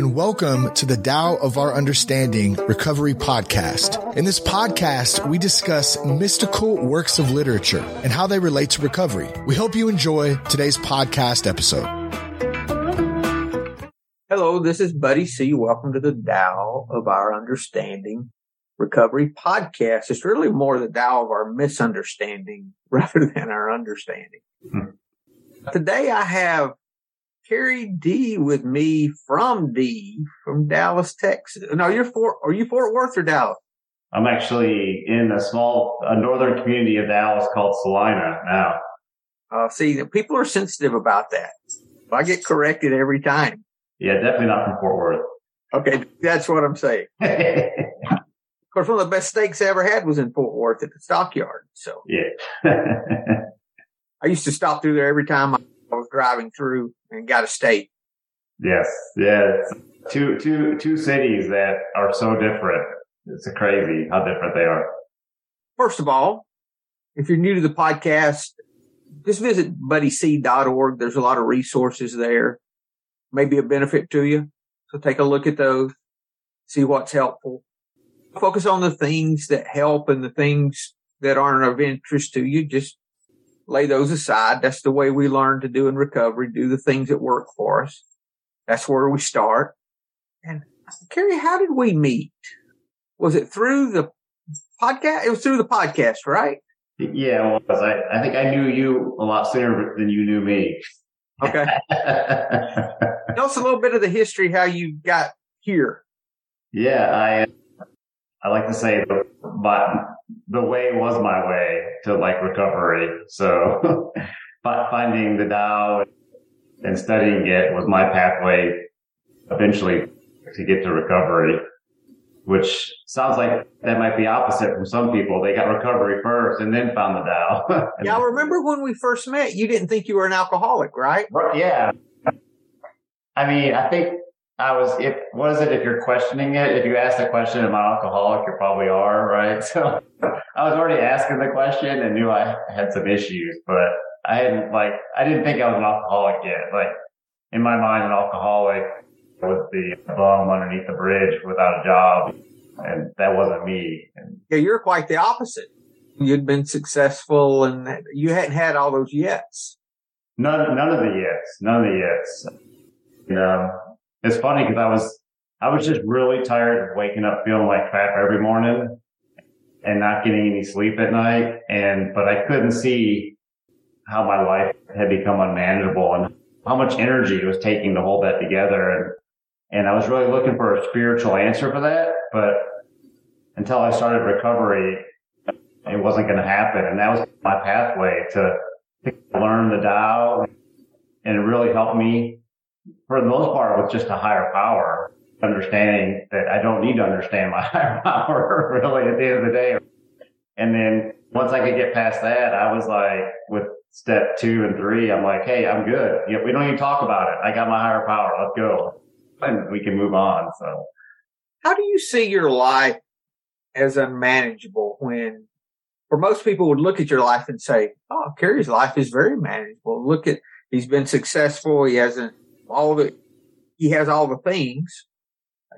and welcome to the Tao of Our Understanding Recovery Podcast. In this podcast, we discuss mystical works of literature and how they relate to recovery. We hope you enjoy today's podcast episode. Hello, this is Buddy C. Welcome to the Tao of Our Understanding Recovery Podcast. It's really more the Tao of our misunderstanding rather than our understanding. Today I have Keary D with me from Dallas, Texas. No, are you Fort Worth or Dallas? I'm actually in a northern community of Dallas called Salina now. See, people are sensitive about that. I get corrected every time. Yeah, definitely not from Fort Worth. Okay, that's what I'm saying. Of course, one of the best steaks I ever had was in Fort Worth at the Stockyard. So yeah, I used to stop through there every time I was driving through and got a steak. Yes, yes. Two cities that are so different. It's crazy how different they are. First of all, if you're new to the podcast, just visit buddyc.org. There's a lot of resources there. Maybe a benefit to you. So take a look at those. See what's helpful. Focus on the things that help and the things that aren't of interest to you. Just lay those aside. That's the way we learn to do in recovery, do the things that work for us. That's where we start. And Keary, how did we meet? Was it through the podcast? It was through the podcast, right? Yeah, it was. I think I knew you a lot sooner than you knew me. Okay. Tell us a little bit of the history, how you got here. Yeah, I like to say the way was my way to like recovery. So finding the Tao and studying it was my pathway eventually to get to recovery, which sounds like that might be opposite from some people. They got recovery first and then found the Tao. Yeah, I remember when we first met, you didn't think you were an alcoholic, right? Yeah. I mean, I think if you're questioning it, if you ask the question, am I alcoholic? You probably are, right? So I was already asking the question and knew I had some issues, but I didn't think I was an alcoholic yet. Like in my mind, an alcoholic was the bum underneath the bridge without a job. And that wasn't me. Yeah, you're quite the opposite. You'd been successful and you hadn't had all those yets. None of the yets. You know, it's funny because I was just really tired of waking up feeling like crap every morning and not getting any sleep at night. But I couldn't see how my life had become unmanageable and how much energy it was taking to hold that together. And I was really looking for a spiritual answer for that. But until I started recovery, it wasn't going to happen. And that was my pathway to learn the Tao, and it really helped me. For the most part, with just a higher power, understanding that I don't need to understand my higher power, really, at the end of the day. And then once I could get past that, I was like, with step 2 and 3, I'm like, hey, I'm good. You know, we don't even talk about it. I got my higher power. Let's go. And we can move on. So, how do you see your life as unmanageable when, for most people would look at your life and say, oh, Keary's life is very manageable. Look at, he's been successful. He has all the things.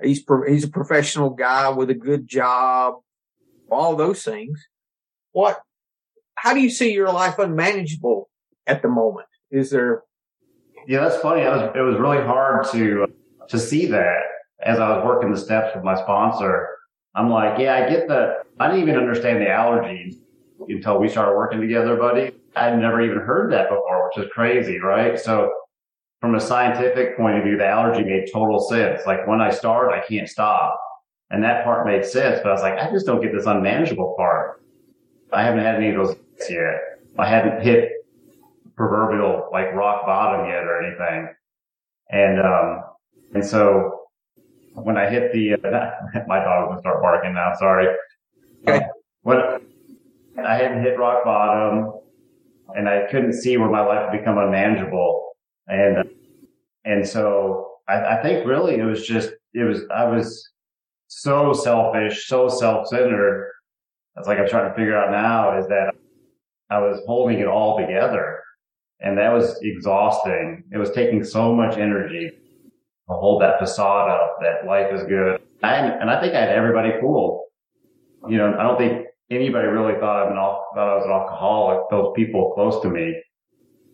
He's a professional guy with a good job, all those things. How do you see your life unmanageable at the moment? Yeah, that's funny. It was really hard to see that as I was working the steps with my sponsor. I'm like, yeah, I didn't even understand the allergies until we started working together, buddy. I'd never even heard that before, which is crazy, right? So, from a scientific point of view, the allergy made total sense. Like when I start, I can't stop. And that part made sense. But I was like, I just don't get this unmanageable part. I haven't had any of those yet. I hadn't hit proverbial like rock bottom yet or anything. And so when I hit my dog will start barking now. Sorry. When I hadn't hit rock bottom and I couldn't see where my life had become unmanageable. And so I think really I was so selfish, so self-centered. That's like I'm trying to figure out now is that I was holding it all together and that was exhausting. It was taking so much energy I'll hold that facade up that life is good. And I think I had everybody fooled. You know, I don't think anybody really thought I was an alcoholic, those people close to me.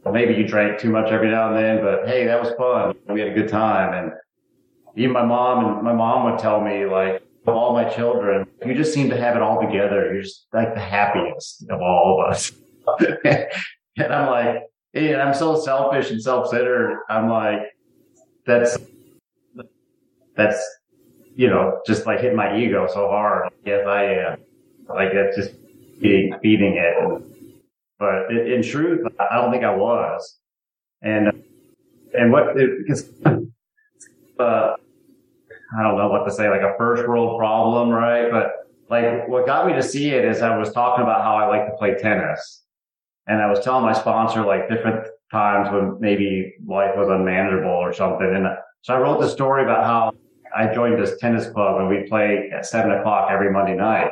Well, maybe you drank too much every now and then, but hey, that was fun. We had a good time. And even my mom would tell me, like, of all my children, you just seem to have it all together. You're just like the happiest of all of us. And I'm like, hey, and I'm so selfish and self-centered. I'm like, that's, you know, just like hitting my ego so hard. Yes, I am. Like, that's just feeding it. But in truth, I don't think I was. And what, because, I don't know what to say, like a first world problem, right? But like what got me to see it is I was talking about how I like to play tennis. And I was telling my sponsor like different times when maybe life was unmanageable or something. And so I wrote the story about how I joined this tennis club and we play at 7:00 every Monday night.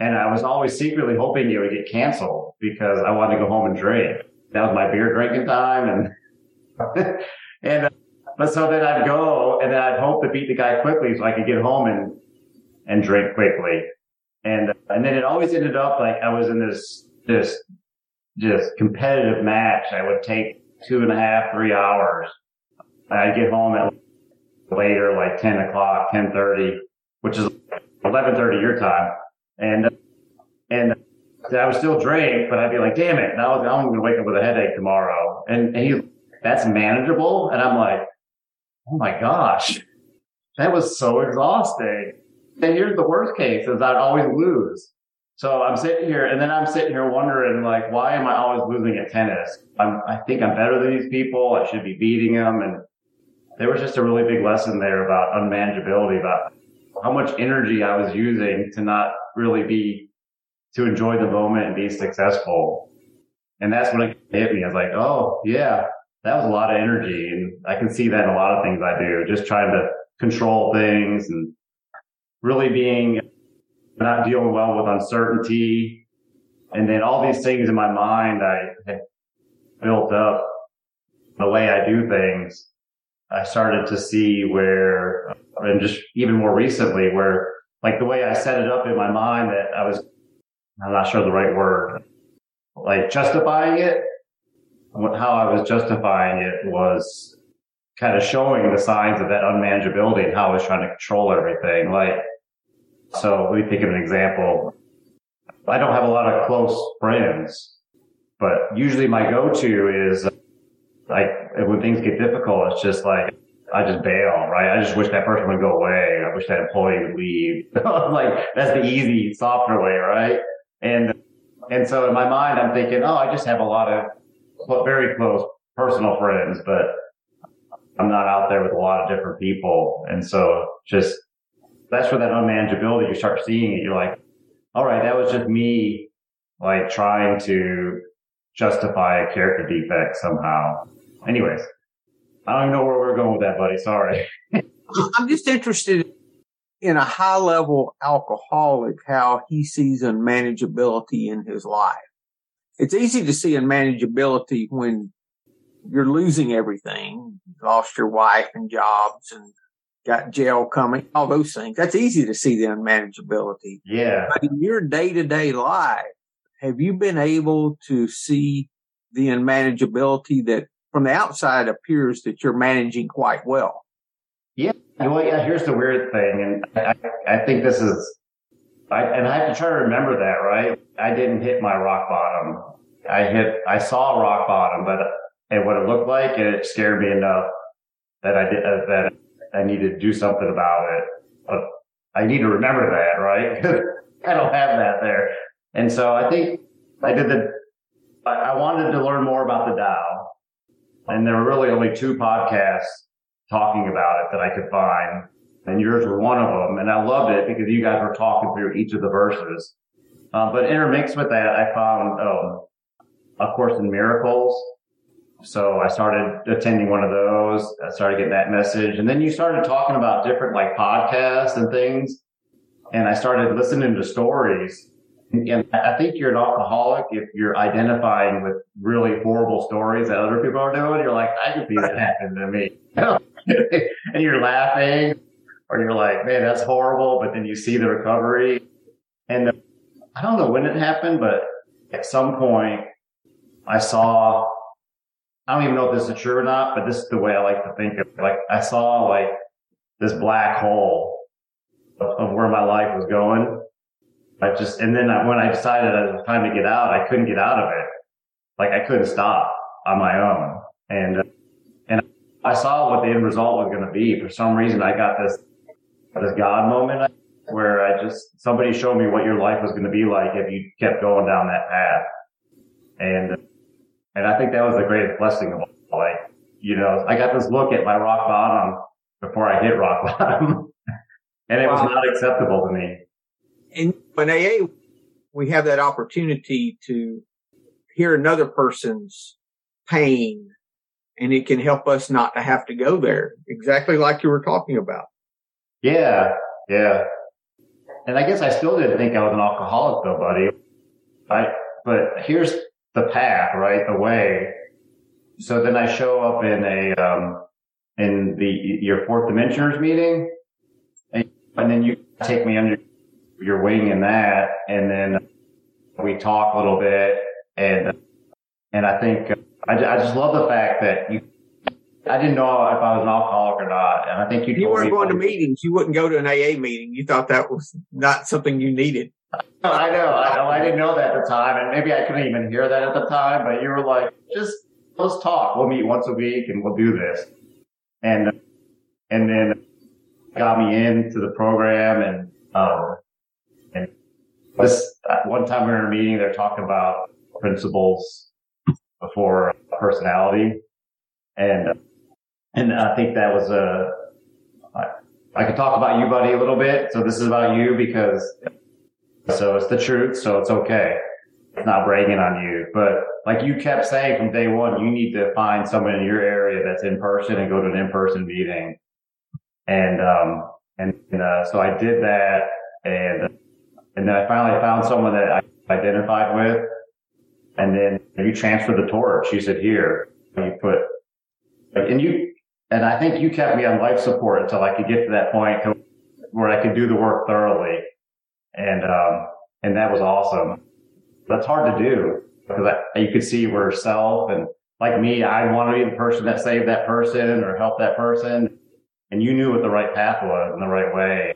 And I was always secretly hoping it would get canceled because I wanted to go home and drink. That was my beer drinking time. And, but so then I'd go and then I'd hope to beat the guy quickly so I could get home and drink quickly. And then it always ended up like I was in this just competitive match. I would take 2.5, 3 hours. I'd get home at later, like 10:00, 10:30, which is 11:30 your time. And I would still drink, but I'd be like, damn it. Now I'm going to wake up with a headache tomorrow. And he's, that's manageable. And I'm like, oh my gosh, that was so exhausting. And here's the worst case is I'd always lose. So I'm sitting here wondering like, why am I always losing at tennis? I think I'm better than these people. I should be beating them. And there was just a really big lesson there about unmanageability, about how much energy I was using to not really to enjoy the moment and be successful. And that's when it hit me. I was like, oh yeah, that was a lot of energy. And I can see that in a lot of things I do, just trying to control things and really not dealing well with uncertainty. And then all these things in my mind, I had built up the way I do things. I started to see where, and just even more recently, where like the way I set it up in my mind that I'm not sure the right word, like justifying it. How I was justifying it was kind of showing the signs of that unmanageability and how I was trying to control everything. Like, so let me think of an example. I don't have a lot of close friends, but usually my go-to is like when things get difficult, it's just like, I just bail, right? I just wish that person would go away. I wish that employee would leave. Like, that's the easy, softer way, right? And so in my mind, I'm thinking, oh, I just have a lot of very close personal friends, but I'm not out there with a lot of different people. And so just, that's where that unmanageability, you start seeing it. You're like, all right, that was just me, like trying to justify a character defect somehow. Anyways, I don't know where we're going with that, buddy. Sorry. I'm just interested in a high level alcoholic, how he sees unmanageability in his life. It's easy to see unmanageability when you're losing everything. You lost your wife and jobs and got jail coming, all those things. That's easy to see the unmanageability. Yeah. But in your day-to-day life, have you been able to see the unmanageability that from the outside appears that you're managing quite well? Yeah. Well, yeah, here's the weird thing. And I think this is, and I have to try to remember that, right? I didn't hit my rock bottom. I saw rock bottom, but what it looked like, and it scared me enough that that I needed to do something about it. But I need to remember that, right? I don't have that there. And so I think I wanted to learn more about the Tao. And there were really only 2 podcasts talking about it that I could find. And yours were one of them. And I loved it because you guys were talking through each of the verses. But intermixed with that, I found A Course in Miracles. So I started attending one of those. I started getting that message. And then you started talking about different like podcasts and things. And I started listening to stories. And I think you're an alcoholic if you're identifying with really horrible stories that other people are doing. You're like, I could see that happen to me. and you're laughing, or you're like, man, that's horrible. But then you see the recovery. And I don't know when it happened, but at some point I saw, I don't even know if this is true or not, but this is the way I like to think of it. Like I saw like this black hole of where my life was going. When I decided it was time to get out, I couldn't get out of it. Like I couldn't stop on my own. And I saw what the end result was going to be. For some reason, I got this God moment where somebody showed me what your life was going to be like if you kept going down that path. And I think that was the greatest blessing of all. Like, you know, I got this look at my rock bottom before I hit rock bottom. And it was not acceptable to me. And in AA, we have that opportunity to hear another person's pain, and it can help us not to have to go there, exactly like you were talking about. Yeah, yeah. And I guess I still didn't think I was an alcoholic, though, buddy. But here's the path, right, the way. So then I show up in your fourth dimensioners meeting, and then you take me under your wing in that, and then we talk a little bit, and I think I just love the fact that you. I didn't know if I was an alcoholic or not, and I think you weren't going to meetings. You wouldn't go to an AA meeting. You thought that was not something you needed. I know. I didn't know that at the time, and maybe I couldn't even hear that at the time. But you were like, just let's talk. We'll meet once a week, and we'll do this, and then got me into the program, and this one time we were in a meeting, they're talking about principles before personality. And I think that was I could talk about you, buddy, a little bit. So this is about you because it's the truth. So it's okay. It's not bragging on you, but like you kept saying from day one, you need to find someone in your area that's in person and go to an in-person meeting. So I did that. And then I finally found someone that I identified with. And then you transferred the torch. You said, here, and I think you kept me on life support until I could get to that point where I could do the work thoroughly. And that was awesome. That's hard to do because you could see where self and like me, I want to be the person that saved that person or helped that person. And you knew what the right path was and the right way.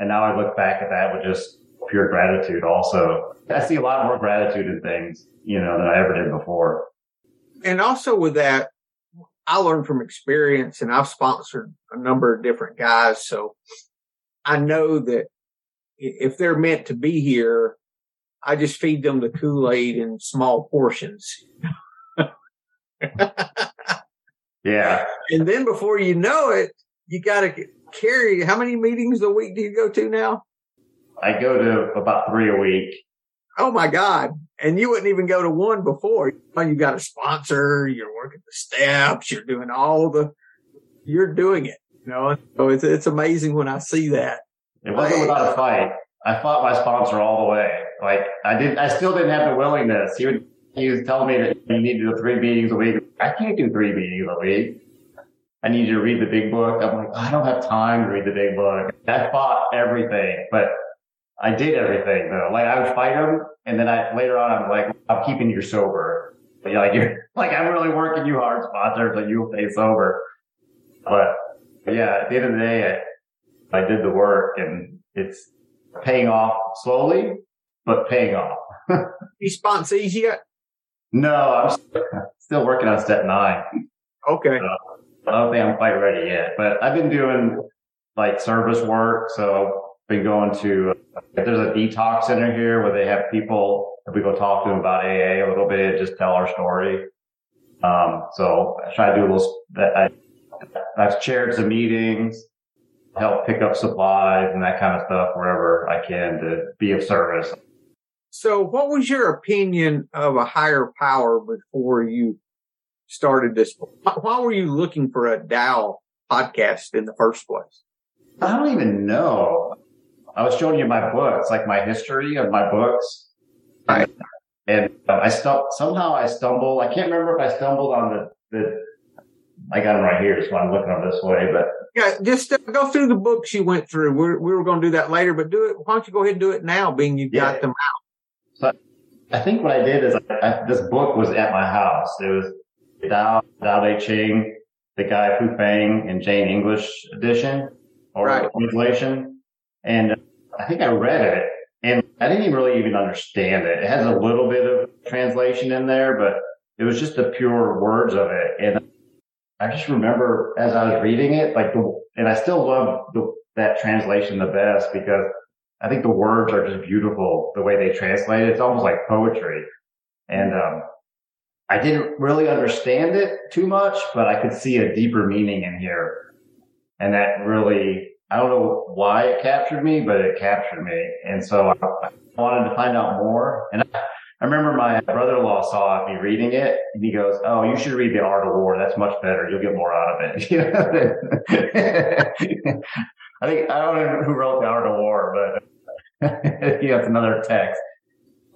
And now I look back at that with just pure gratitude also. I see a lot more gratitude in things, you know, than I ever did before. And also with that, I learned from experience, and I've sponsored a number of different guys. So I know that if they're meant to be here, I just feed them the Kool-Aid in small portions. Yeah. And then before you know it, you got to carry. How many meetings a week do you go to now? I go to about 3 a week. Oh, my God. And you wouldn't even go to one before. You got a sponsor. You're working the steps. You're doing you're doing it. You know, so it's amazing when I see that. It wasn't without a fight. I fought my sponsor all the way. Like I still didn't have the willingness. He was telling me that you need to do 3 meetings a week. I can't do 3 meetings a week. I need you to read the big book. I'm like, I don't have time to read the big book. I fought everything, but I did everything though. Like I would fight him, and then later on I'm like, I'm keeping you sober. But you're like I'm really working you hard, sponsor, so you'll stay sober. But yeah, at the end of the day, I did the work, and it's paying off slowly, but paying off. You sponsees yet? No, I'm still working on step 9. Okay. So I don't think I'm quite ready yet, but I've been doing like service work, so. Been going to, there's a detox center here where they have people, if we go talk to them about AA a little bit, just tell our story. So I try to do a little, I've chaired some meetings, help pick up supplies and that kind of stuff wherever I can to be of service. So what was your opinion of a higher power before you started this? Why were you looking for a Tao podcast in the first place? I don't even know. I was showing you my books, like my history of my books. Right. And I stumbled. I can't remember if I stumbled on the I got them right here, so I'm looking them this way. But yeah, just go through the books you went through. We were going to do that later, but do it. Why don't you go ahead and do it now, being you got them out? So I think what I did is this book was at my house. It was Dao De Ching, the Gia Fu Feng, and Jane English edition or translation. And I think I read it, and I didn't even really understand it. It has a little bit of translation in there, but it was just the pure words of it. And I just remember as I was reading it, and I still love that translation the best, because I think the words are just beautiful, the way they translate it. It's almost like poetry. And I didn't really understand it too much, but I could see a deeper meaning in here. And that really, I don't know why it captured me, but it captured me. And so I wanted to find out more. And I remember my brother-in-law saw me reading it, and he goes, "Oh, you should read The Art of War. That's much better. You'll get more out of it." You know what I mean? I don't know who wrote The Art of War, but it's another text.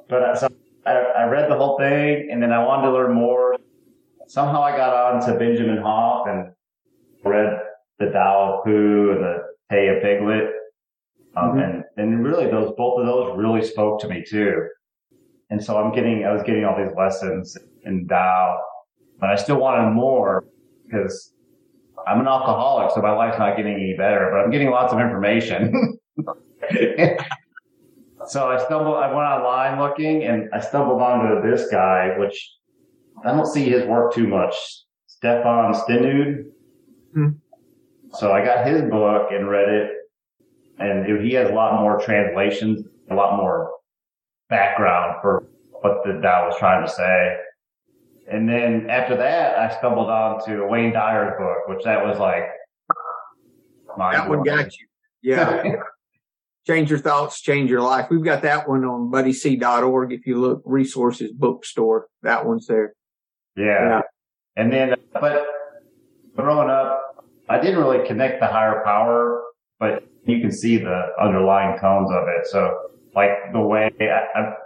But so I read the whole thing, and then I wanted to learn more. Somehow I got on to Benjamin Hoff and read The Tao of Pooh and The Hey Piglet. And really both of those really spoke to me too. And so I was getting all these lessons in Tao, but I still wanted more because I'm an alcoholic, so my life's not getting any better, but I'm getting lots of information. So I went online looking, and I stumbled onto this guy, which I don't see his work too much, Stefan Stenud. So I got his book and read it, and he has a lot more translations, a lot more background for what the Tao was trying to say. And then after that, I stumbled onto Wayne Dyer's book, which that was like that one got you. Yeah. Change Your Thoughts, Change Your Life. We've got that one on buddyc.org. If you look, resources, bookstore, that one's there. Yeah. And then, but growing up, I didn't really connect the higher power, but you can see the underlying tones of it. So like the way,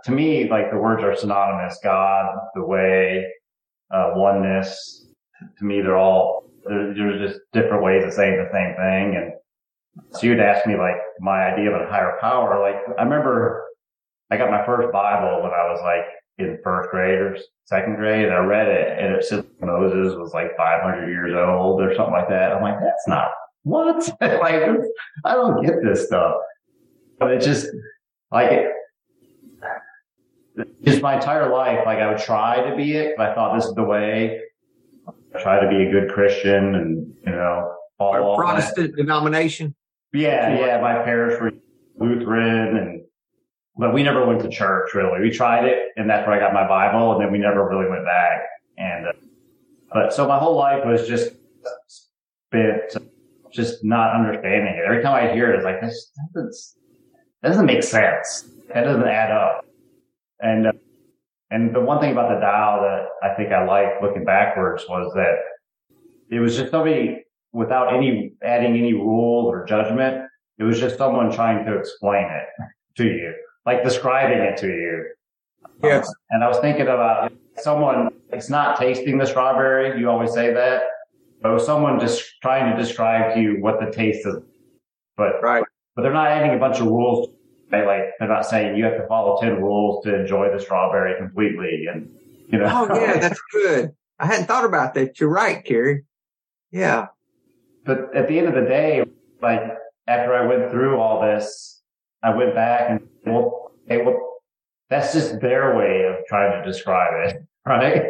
to me, like the words are synonymous. God, the way, oneness. To me, they're all, there's just different ways of saying the same thing. And so you'd ask me like my idea of a higher power. Like I remember I got my first Bible when I was like in first grade or second grade, and I read it, and it said Moses was like 500 years old or something like that. I'm like, that's not what? Like, I don't get this stuff. But it's just like just my entire life. Like I would try to be it, but I thought this is the way. I try to be a good Christian, and follow a Protestant denomination. Yeah. My parents were Lutheran, but we never went to church, really. We tried it, and that's where I got my Bible, and then we never really went back. And but so my whole life was just spent just not understanding it. Every time I hear it, it's like, that doesn't make sense. That doesn't add up. And the one thing about the Tao that I think I liked looking backwards was that it was just somebody without adding any rules or judgment. It was just someone trying to explain it to you. Like describing it to you. Yes. And I was thinking about someone, it's not tasting the strawberry. You always say that. But it was someone just trying to describe to you what the taste is. But they're not adding a bunch of rules. They're not saying you have to follow 10 rules to enjoy the strawberry completely. And. Oh, yeah, that's good. I hadn't thought about that. You're right, Keary. Yeah. But at the end of the day, after I went through all this, I went back and that's just their way of trying to describe it, right?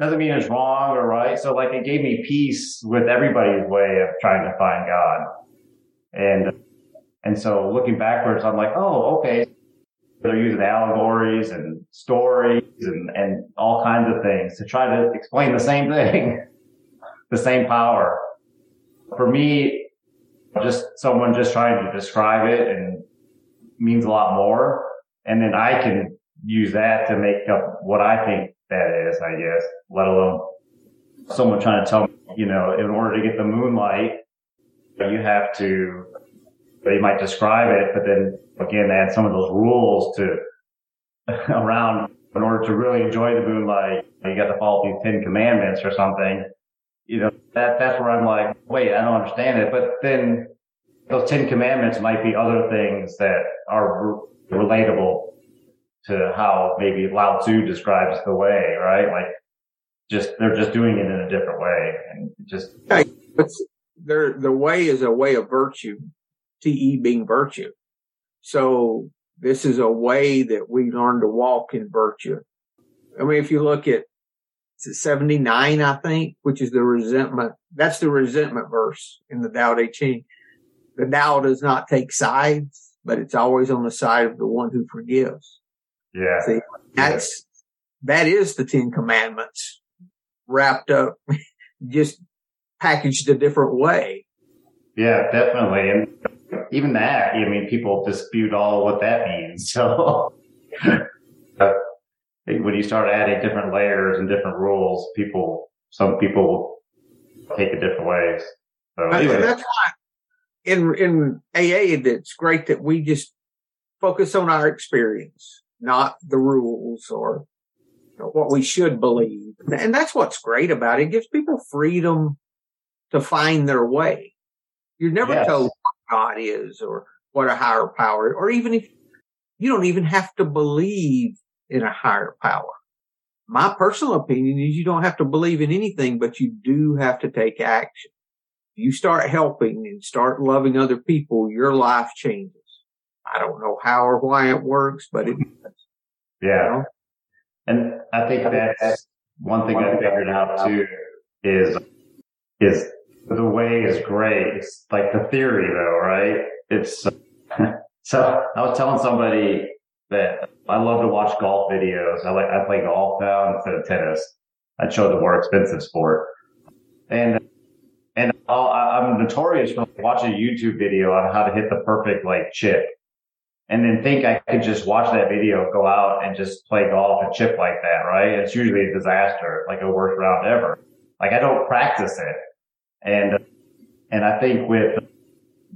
Doesn't mean it's wrong or right. So it gave me peace with everybody's way of trying to find God. And so looking backwards, I'm like, oh, okay. They're using allegories and stories and all kinds of things to try to explain the same thing, the same power. For me, just someone just trying to describe it and means a lot more. And then I can use that to make up what I think that is, I guess, let alone someone trying to tell me, in order to get the moonlight, you have to, they might describe it, but then again, add some of those rules to around in order to really enjoy the moonlight. You got to follow these 10 commandments or something. You know, that's where I'm like, wait, I don't understand it. But then those 10 commandments might be other things that are relatable to how maybe Lao Tzu describes the way, right? Like, they're just doing it in a different way. And just the way is a way of virtue, TE being virtue. So this is a way that we learn to walk in virtue. I mean, if you look at 79, I think, which is the resentment. That's the resentment verse in the Tao Te Ching. The Tao does not take sides, but it's always on the side of the one who forgives. Yeah. See, that is the 10 commandments wrapped up, just packaged a different way. Yeah, definitely. And even that, I mean, people dispute all what that means. So when you start adding different layers and different rules, some people take it different ways. So anyway. That's why in AA, it's great that we just focus on our experience, not the rules or what we should believe. And that's what's great about it. It gives people freedom to find their way. You're never told what God is or what a higher power, or even if you don't even have to believe in a higher power. My personal opinion is you don't have to believe in anything, but you do have to take action. If you start helping and start loving other people, your life changes. I don't know how or why it works, but it does. Yeah. You know? And I think that's one thing I figured out too is the way is great. It's like the theory though, right? It's so I was telling somebody that I love to watch golf videos. I play golf now instead of tennis. I'd show the more expensive sport. And I'm notorious for watching a YouTube video on how to hit the perfect chip. And then think I could just watch that video, go out and just play golf and chip like that, right? It's usually a disaster, a worst round ever. I don't practice it. And I think with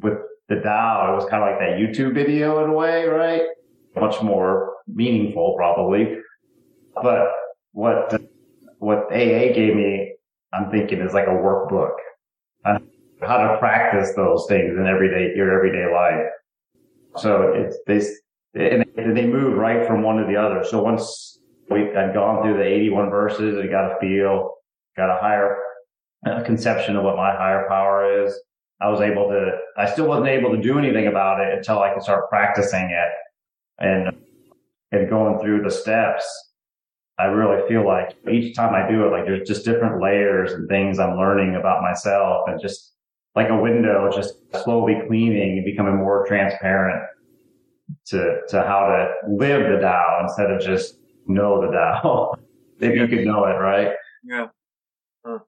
the Tao, it was kind of like that YouTube video in a way, right? Much more meaningful probably. But what AA gave me, I'm thinking, is like a workbook on how to practice those things in your everyday life. So they move right from one to the other. So once I'd gone through the 81 verses and got a higher conception of what my higher power is, I still wasn't able to do anything about it until I could start practicing it and going through the steps. I really feel like each time I do it, there's just different layers and things I'm learning about myself, and just like a window, just slowly cleaning and becoming more transparent to how to live the Tao instead of just know the Tao. If you could know it, right? Yeah. Huh.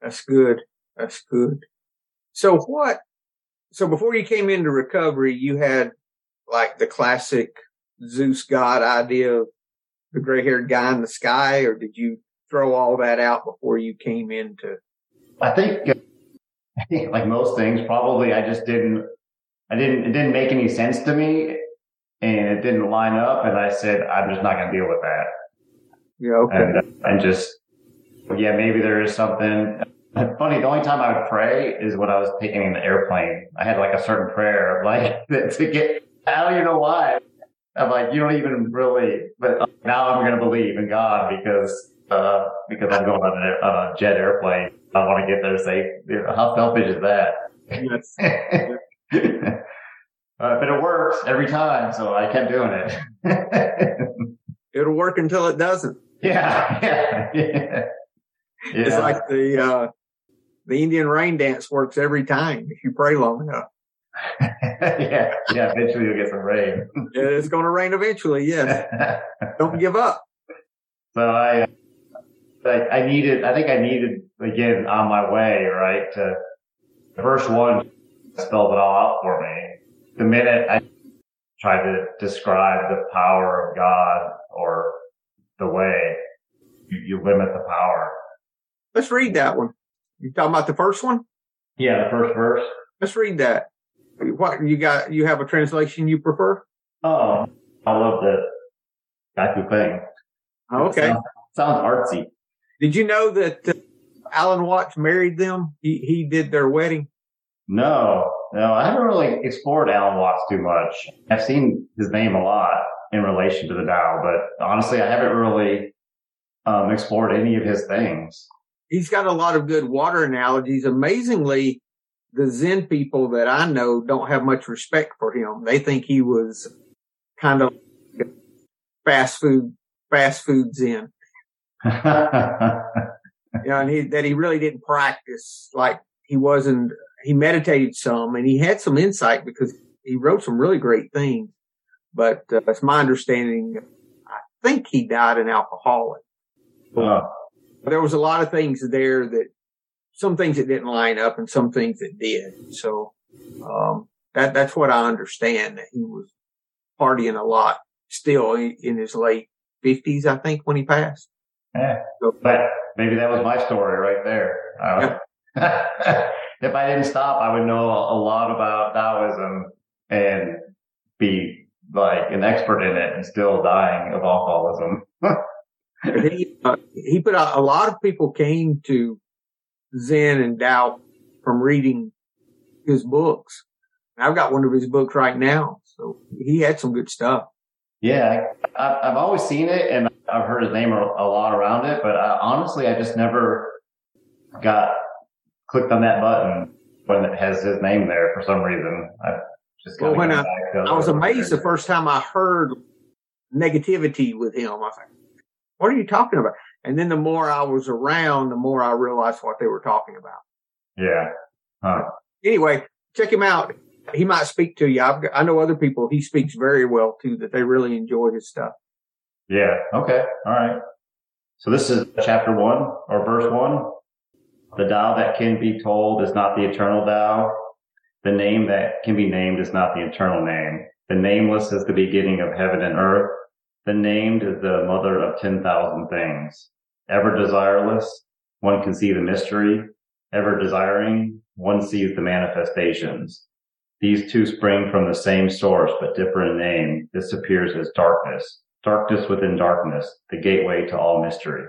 That's good. That's good. So before you came into recovery, you had the classic Zeus God idea of the gray-haired guy in the sky, or did you throw all that out before you came into? I think like most things, probably I just it didn't make any sense to me, and it didn't line up. And I said, I'm just not going to deal with that. Yeah. Okay. And just, maybe there is something funny. The only time I would pray is when I was taking an airplane. I had a certain prayer, I don't even know why. I'm you don't even really, but now I'm going to believe in God because I'm going on a jet airplane. I want to get there safe. How selfish is that? Yes. But it works every time, so I kept doing it. It'll work until it doesn't. Yeah. It's like the Indian rain dance works every time if you pray long enough. Yeah. Eventually you'll get some rain. It's going to rain eventually. Yes. Don't give up. So I needed again on my way, right? To verse 1 spelled it all out for me. The minute I tried to describe the power of God or the way, you limit the power. Let's read that one. You talking about the first one? Yeah, the first verse. Let's read that. What you have a translation you prefer? Oh, I love the Gai Fu Feng. Okay. Sounds artsy. Did you know that Alan Watts married them? He did their wedding? No, I haven't really explored Alan Watts too much. I've seen his name a lot in relation to the Tao, but honestly, I haven't really explored any of his things. He's got a lot of good water analogies. Amazingly, the Zen people that I know don't have much respect for him. They think he was kind of fast food Zen. And he really didn't practice. Like he meditated some, and he had some insight because he wrote some really great things. But that's my understanding. I think he died an alcoholic. But there was a lot of things there that some things that didn't line up and some things that did. So that's what I understand, that he was partying a lot still in his late 50s, I think, when he passed. Yeah, but maybe that was my story right there. If I didn't stop, I would know a lot about Taoism and be like an expert in it and still dying of alcoholism. He put out, a lot of people came to Zen and Tao from reading his books. I've got one of his books right now, so he had some good stuff. Yeah, I've always seen it, and I've heard his name a lot around it, but I just never clicked on that button when it has his name there for some reason. I was amazed the first time I heard negativity with him. I was like, what are you talking about? And then the more I was around, the more I realized what they were talking about. Yeah. Huh. Anyway, check him out. He might speak to you. I know other people he speaks very well to that they really enjoy his stuff. Yeah. Okay. All right. So this is chapter 1 or verse 1. The Tao that can be told is not the eternal Tao. The name that can be named is not the eternal name. The nameless is the beginning of heaven and earth. The named is the mother of 10,000 things. Ever desireless, one can see the mystery. Ever desiring, one sees the manifestations. These two spring from the same source, but differ in name. This appears as darkness. Darkness within darkness, the gateway to all mystery.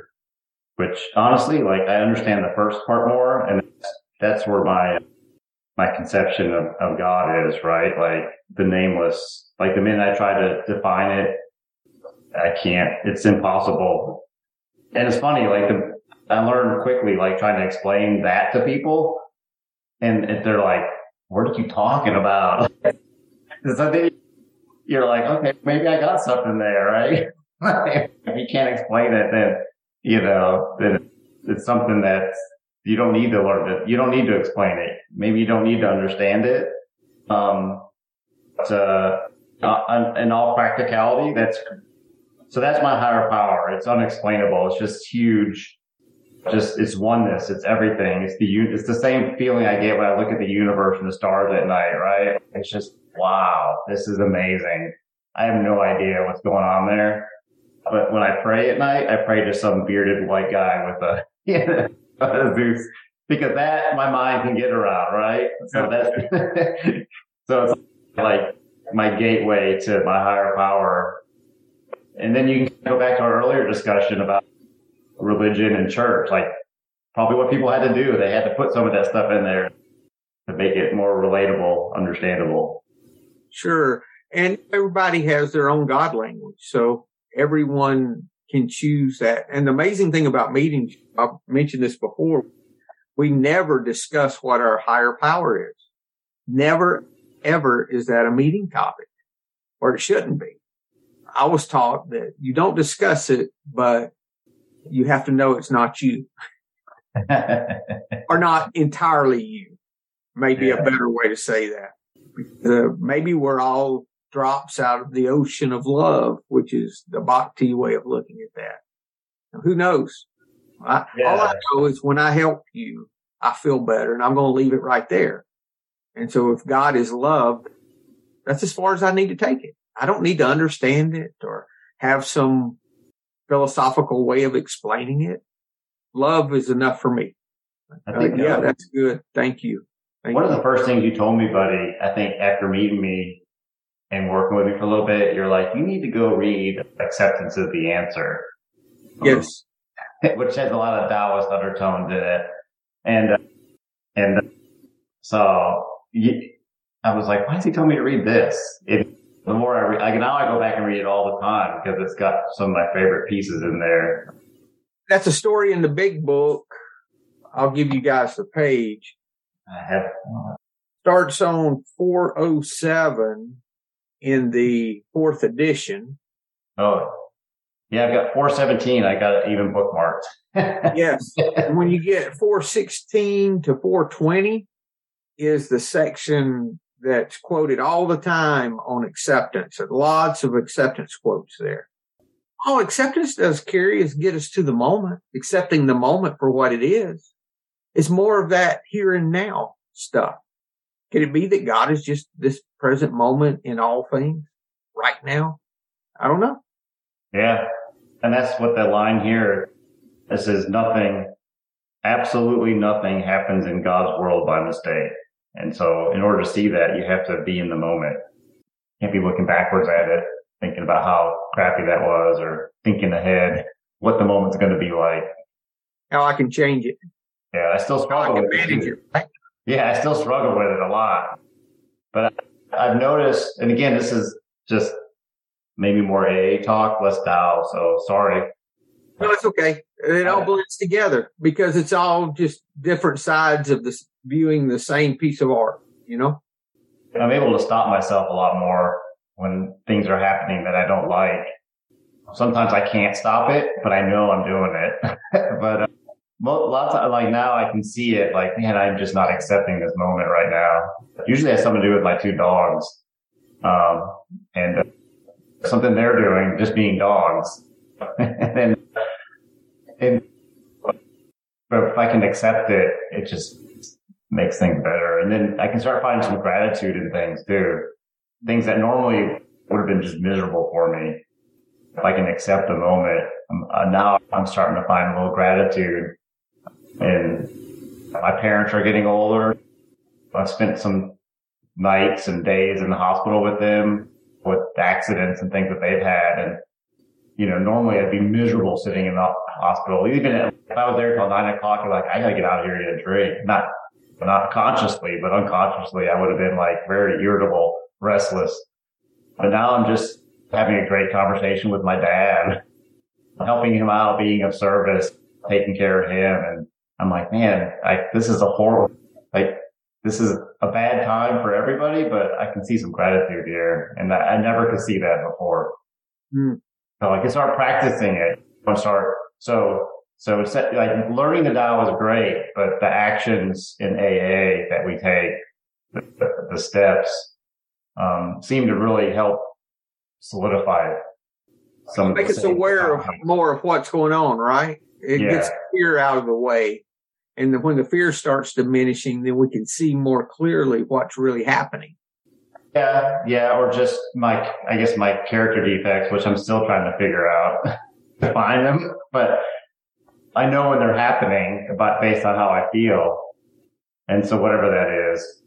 Which, honestly, I understand the first part more, and that's where my conception of God is, right? The nameless, the minute I try to define it, I can't. It's impossible. And it's funny, I learned quickly, trying to explain that to people, and they're like, what are you talking about? So then you're like, okay, maybe I got something there, right? If you can't explain it, then, then it's something that you don't need to learn it. You don't need to explain it. Maybe you don't need to understand it. In all practicality, that's my higher power. It's unexplainable. It's just huge. It's oneness. It's everything. It's the same feeling I get when I look at the universe and the stars at night, right? It's just, wow, this is amazing. I have no idea what's going on there. But when I pray at night, I pray to some bearded white guy with a Zeus, because that my mind can get around, right? So that's so it's my gateway to my higher power. And then you can go back to our earlier discussion about religion and church, probably what people had to do. They had to put some of that stuff in there to make it more relatable, understandable. Sure. And everybody has their own God language. So everyone can choose that. And the amazing thing about meetings, I've mentioned this before, we never discuss what our higher power is. Never, ever is that a meeting topic, or it shouldn't be. I was taught that you don't discuss it, but you have to know it's not you or not entirely you. Maybe a better way to say that. Maybe we're all drops out of the ocean of love, which is the Bhakti way of looking at that. Now, who knows? All I know is when I help you, I feel better, and I'm going to leave it right there. And so if God is love, that's as far as I need to take it. I don't need to understand it or have some philosophical way of explaining it. Love is enough for me. That's good. Thank you. One of the first things you told me, buddy, I think after meeting me and working with me for a little bit, you're like, you need to go read Acceptance is the Answer. Yes. which has a lot of Taoist undertones in it. And so I was like, why is he telling me to read this? The more I read, like now I go back and read it all the time because it's got some of my favorite pieces in there. That's a story in the big book. I'll give you guys the page. I have one. Starts on 407 in the fourth edition. Oh, yeah, I've got 417. I got it even bookmarked. Yes. And when you get 416 to 420 is the section that's quoted all the time on acceptance. And lots of acceptance quotes there. All acceptance does, Keary, is get us to the moment, accepting the moment for what it is. It's more of that here and now stuff. Could it be that God is just this present moment in all things right now? I don't know. Yeah. And that's what that line here, it says nothing, absolutely nothing happens in God's world by mistake. And so in order to see that, you have to be in the moment. You can't be looking backwards at it, thinking about how crappy that was or thinking ahead what the moment's going to be like. How I can change it. Yeah, I still struggle with it. Yeah, I still struggle with it a lot. But I've noticed, and again, this is just maybe more AA talk, less Tao, so sorry. No, it's okay. It all blends together because it's all just different sides of this, viewing the same piece of art, you know? I'm able to stop myself a lot more when things are happening that I don't like. Sometimes I can't stop it, but I know I'm doing it. But lots of, like now I can see it like, man, I'm just not accepting this moment right now. Usually it has something to do with my two dogs. And something they're doing, just being dogs. and but if I can accept it, it just makes things better. And then I can start finding some gratitude in things too. Things that normally would have been just miserable for me. If I can accept the moment, now I'm starting to find a little gratitude. And my parents are getting older. I've spent some nights and days in the hospital with them, with accidents and things that they've had. And, you know, normally I'd be miserable sitting in the hospital. Even if I was there till 9 o'clock, I'm like, I got to get out of here and get a drink. Not consciously, but unconsciously, I would have been like very irritable, restless. But now I'm just having a great conversation with my dad, helping him out, being of service, taking care of him. And I'm like, man, this is a horrible, this is a bad time for everybody, but I can see some gratitude here. And I never could see that before. Mm. So I can start practicing it. So it's like learning the Tao is great, but the actions in AA that we take, the steps, seem to really help solidify it. Make us aware of more of what's going on, right? It gets fear out of the way. And when the fear starts diminishing, then we can see more clearly what's really happening. Yeah. Or just my character defects, which I'm still trying to figure out to find them. But I know when they're happening, but based on how I feel. And so whatever that is,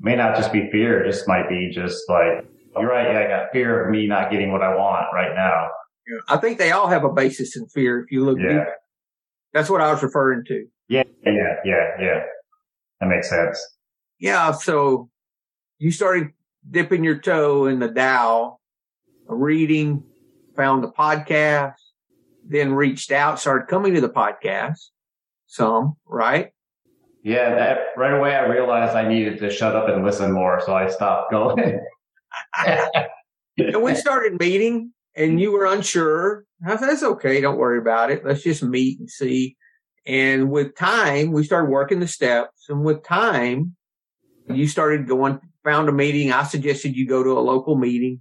may not just be fear. It just might be just like, you're right. Yeah, I got fear of me not getting what I want right now. Yeah, I think they all have a basis in fear. If you look deep, that's what I was referring to. Yeah. That makes sense. Yeah. So you started dipping your toe in the Tao, reading, found the podcast, then reached out, started coming to the podcast some, right? Yeah. Right away, I realized I needed to shut up and listen more. So I stopped going. And we started meeting and you were unsure. I said, that's okay. Don't worry about it. Let's just meet and see. And with time, we started working the steps. And with time, you started going, found a meeting. I suggested you go to a local meeting.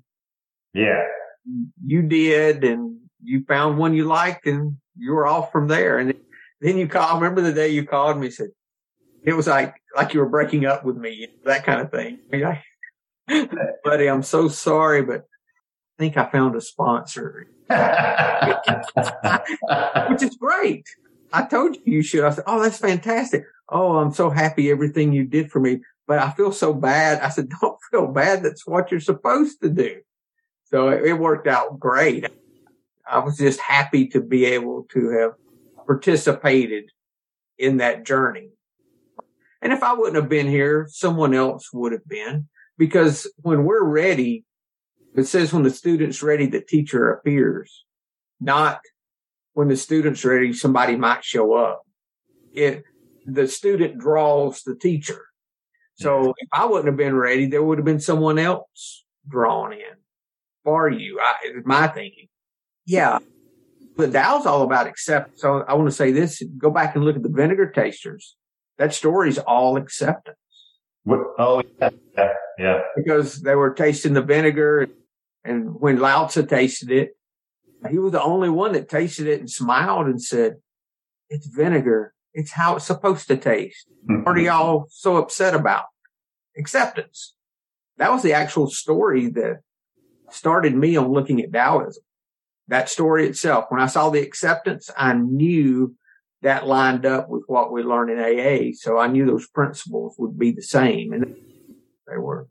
Yeah. You did. And you found one you liked and you were off from there. And then you called, remember the day you called me, said, it was like you were breaking up with me, that kind of thing. Buddy, I'm so sorry, but I think I found a sponsor. Which is great. I told you should. I said, oh, that's fantastic. Oh, I'm so happy everything you did for me, but I feel so bad. I said, don't feel bad. That's what you're supposed to do. So it worked out great. I was just happy to be able to have participated in that journey. And if I wouldn't have been here, someone else would have been, because when we're ready, it says when the student's ready, the teacher appears, not when the student's ready, somebody might show up. It, the student draws the teacher. So if I wouldn't have been ready, there would have been someone else drawn in for you, is my thinking. Yeah. The Tao's all about acceptance. So I want to say this, go back and look at the vinegar tasters. That story's all acceptance. What? Oh, yeah. Because they were tasting the vinegar, and when Lao Tzu tasted it, he was the only one that tasted it and smiled and said, it's vinegar. It's how it's supposed to taste. Mm-hmm. What are y'all so upset about? Acceptance. That was the actual story that started me on looking at Taoism. That story itself. When I saw the acceptance, I knew that lined up with what we learned in AA. So I knew those principles would be the same. And they were.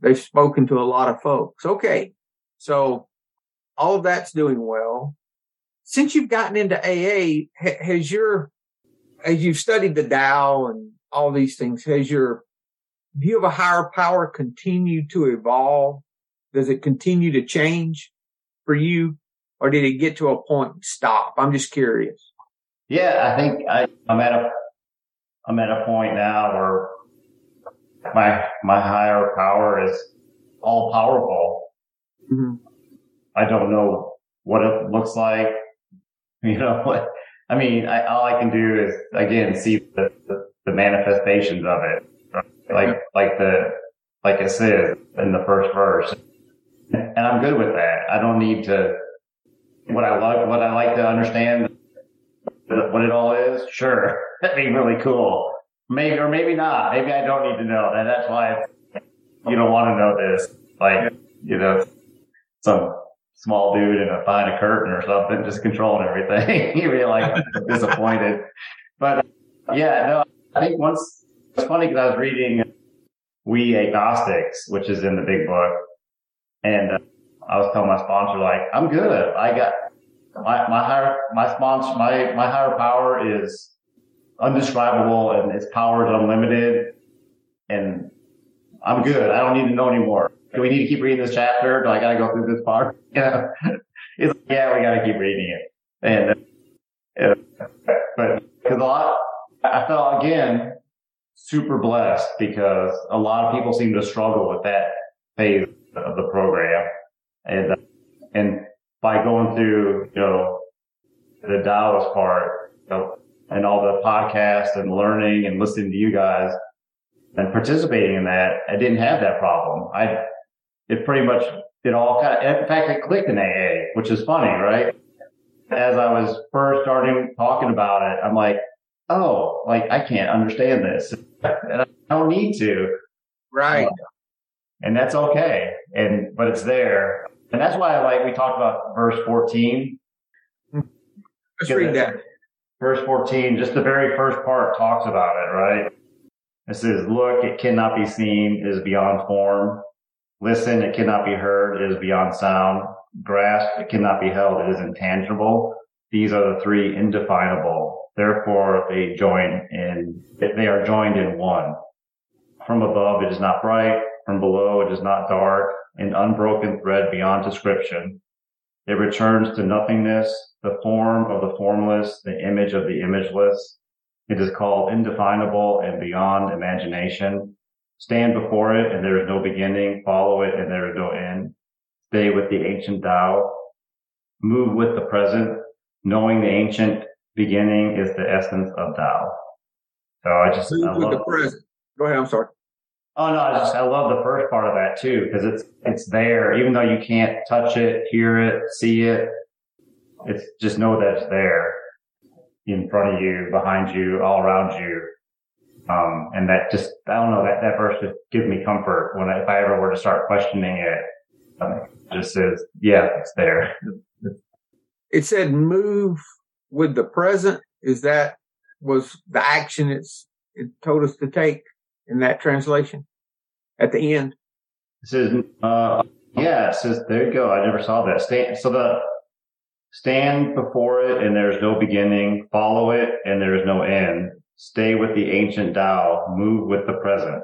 They've spoken to a lot of folks. Okay. So all of that's doing well. Since you've gotten into AA, as you've studied the Tao and all these things, has your view of a higher power continued to evolve? Does it continue to change for you? Or did it get to a point and stop? I'm just curious. Yeah, I think I'm at a point now where my higher power is all powerful. Mm-hmm. I don't know what it looks like. You know what? I mean, all I can do is again see the manifestations of it, like it says in the first verse, and I'm good with that. I don't need to. What I like to understand, what it all is. Sure, that'd be really cool. Maybe or maybe not. Maybe I don't need to know that. That's why you don't want to know this. Like you know, some small dude in a behind a curtain or something, just controlling everything. You'd be like disappointed. But yeah, no, I think once it's funny because I was reading We Agnostics, which is in the big book, and I was telling my sponsor like, I'm good. I got my higher power is undescribable and its power is unlimited, and I'm good. I don't need to know anymore. Do we need to keep reading this chapter? Do I got to go through this part? Yeah. It's like, yeah, we got to keep reading it. And, but because I felt again, super blessed because a lot of people seem to struggle with that phase of the program. And by going through, you know, the Dallas part, you know, and all the podcasts and learning and listening to you guys and participating in that, I didn't have that problem. It pretty much did all kind of, in fact, it clicked in AA, which is funny, right? As I was first starting talking about it, I'm like, oh, like I can't understand this and I don't need to. Right. And that's okay. But it's there. And that's why we talked about verse 14. Let's read that. Verse 14, just the very first part talks about it, right? It says, look, it cannot be seen, it is beyond form. Listen, it cannot be heard, it is beyond sound. Grasp, it cannot be held, it is intangible. These are the three indefinable. Therefore, they are joined in one. From above, it is not bright. From below, it is not dark. An unbroken thread beyond description. It returns to nothingness, the form of the formless, the image of the imageless. It is called indefinable and beyond imagination. Stand before it, and there is no beginning. Follow it, and there is no end. Stay with the ancient Tao. Move with the present. Knowing the ancient beginning is the essence of Tao. So I love the present. Go ahead. I'm sorry. Oh no, I love the first part of that too, because it's there, even though you can't touch it, hear it, see it. It's just know that it's there, in front of you, behind you, all around you. And that just, I don't know, that verse just gives me comfort if I ever were to start questioning it. It just says, yeah, it's there. It said move with the present. Is that was the action it told us to take in that translation at the end? It says, it says, there you go. I never saw that. So Stand before it and there's no beginning. Follow it and there is no end. Stay with the ancient Tao. Move with the present.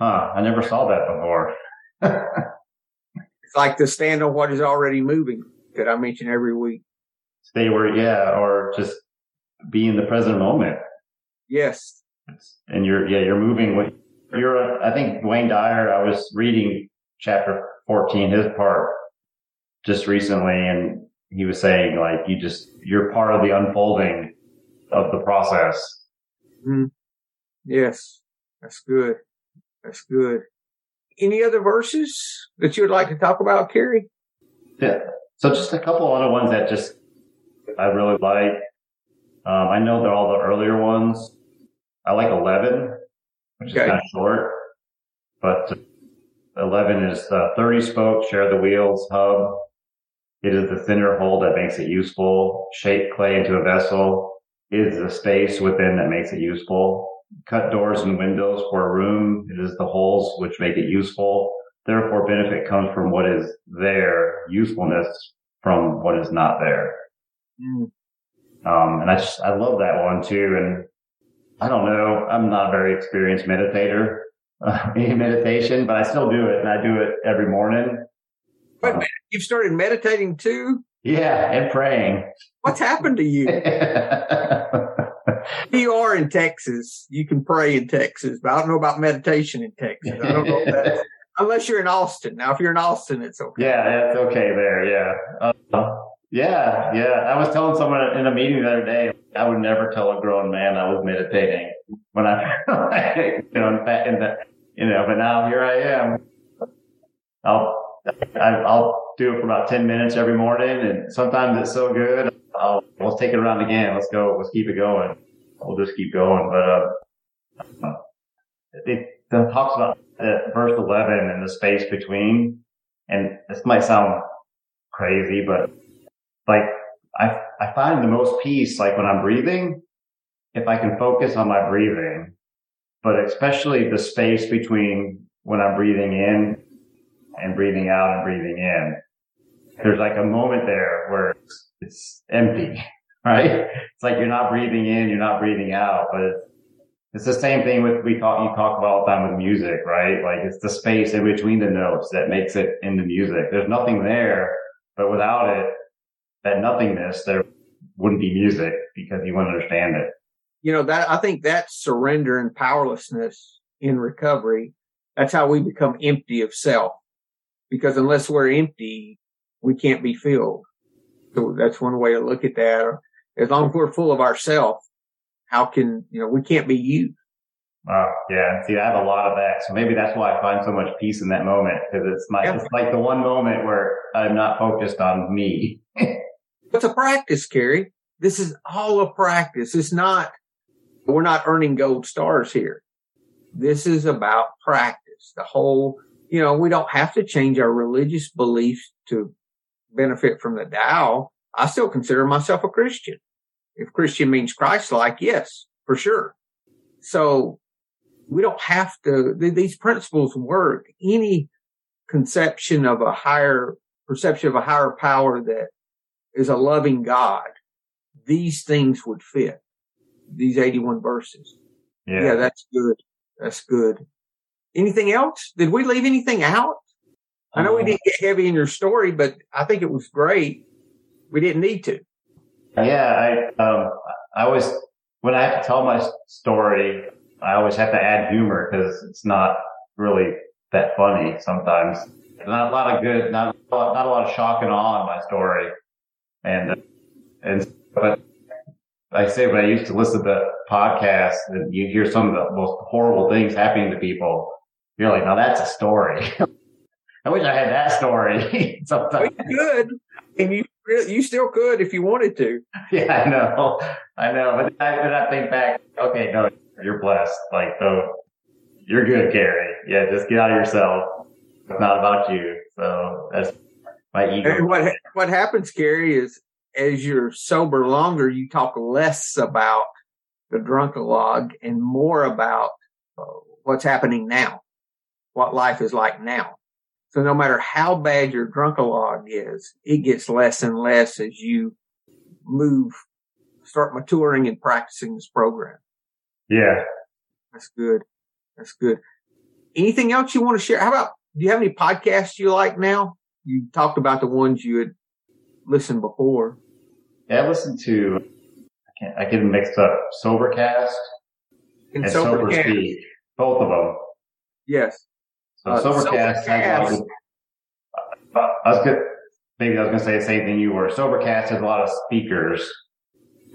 I never saw that before. It's like to stand on what is already moving that I mention every week. Stay where, or just be in the present moment. Yes. And you're moving. I think Wayne Dyer, I was reading chapter 14, his part, just recently, and he was saying, like, you're part of the unfolding of the process. Mm-hmm. Yes. That's good. That's good. Any other verses that you would like to talk about, Keary? Yeah. So just a couple other ones that just I really like. I know they're all the earlier ones. I like 11, which is kind of short. But 11 is 30 spoke, share the wheels, hub. It is the thinner hole that makes it useful. Shape clay into a vessel. It is the space within that makes it useful. Cut doors and windows for a room. It is the holes which make it useful. Therefore, benefit comes from what is there, usefulness from what is not there. Mm. And I love that one too. And I don't know, I'm not a very experienced meditator in meditation, but I still do it, and I do it every morning. But you've started meditating too? Yeah, and praying. What's happened to you? You are in Texas. You can pray in Texas, but I don't know about meditation in Texas. I don't know that, unless you're in Austin. Now, if you're in Austin, it's okay. Yeah, it's okay there. Yeah. I was telling someone in a meeting the other day, I would never tell a grown man I was meditating when I, but now here I am. I'll do it for about 10 minutes every morning, and sometimes it's so good. Let's take it around again. Let's go. Let's keep it going. We'll just keep going. But it talks about verse 11 and the space between. And this might sound crazy, but like I find the most peace, like when I'm breathing, if I can focus on my breathing, but especially the space between when I'm breathing in and breathing out and breathing in. There's like a moment there where it's empty, right? It's like you're not breathing in, you're not breathing out, but it's the same thing with you talk about all the time with music, right? Like it's the space in between the notes that makes it into music. There's nothing there, but without it, that nothingness, there wouldn't be music because you wouldn't understand it. I think that's surrender and powerlessness in recovery. That's how we become empty of self, because unless we're empty, we can't be filled. So that's one way to look at that. As long as we're full of ourselves, how can, we can't be used. Yeah. See, I have a lot of that. So maybe that's why I find so much peace in that moment, because it's like the one moment where I'm not focused on me. It's a practice, Keary. This is all a practice. We're not earning gold stars here. This is about practice. The whole, we don't have to change our religious beliefs to benefit from the Tao. I still consider myself a Christian. If Christian means Christ-like, yes, for sure. So we don't have to, these principles work. Any perception of a higher power that is a loving God, these things would fit, these 81 verses. Yeah, that's good. That's good. Anything else? Did we leave anything out? I know we didn't get heavy in your story, but I think it was great. We didn't need to. Yeah, I always, when I have to tell my story, I always have to add humor because it's not really that funny sometimes. Not a lot of shock and awe in my story. And but I say when I used to listen to the podcast and you hear some of the most horrible things happening to people, you're like, now that's a story. I wish I had that story. Sometimes you could, and you still could if you wanted to. Yeah, I know. But I think back, okay, no, you're blessed. Like, oh, you're good, Keary. Yeah, just get out of yourself. It's not about you. So that's my ego. And what happens, Keary, is as you're sober longer, you talk less about the drunkalogue and more about what's happening now, what life is like now. So no matter how bad your drunkalogue is, it gets less and less as you start maturing and practicing this program. Yeah. That's good. That's good. Anything else you want to share? How about, do you have any podcasts you like now? You talked about the ones you had listened before. Yeah, I listened to, I get them mixed up, Sobercast and Sober Speak, both of them. Yes. So Sobercast. I was going to say the same thing you were. Sobercast has a lot of speakers.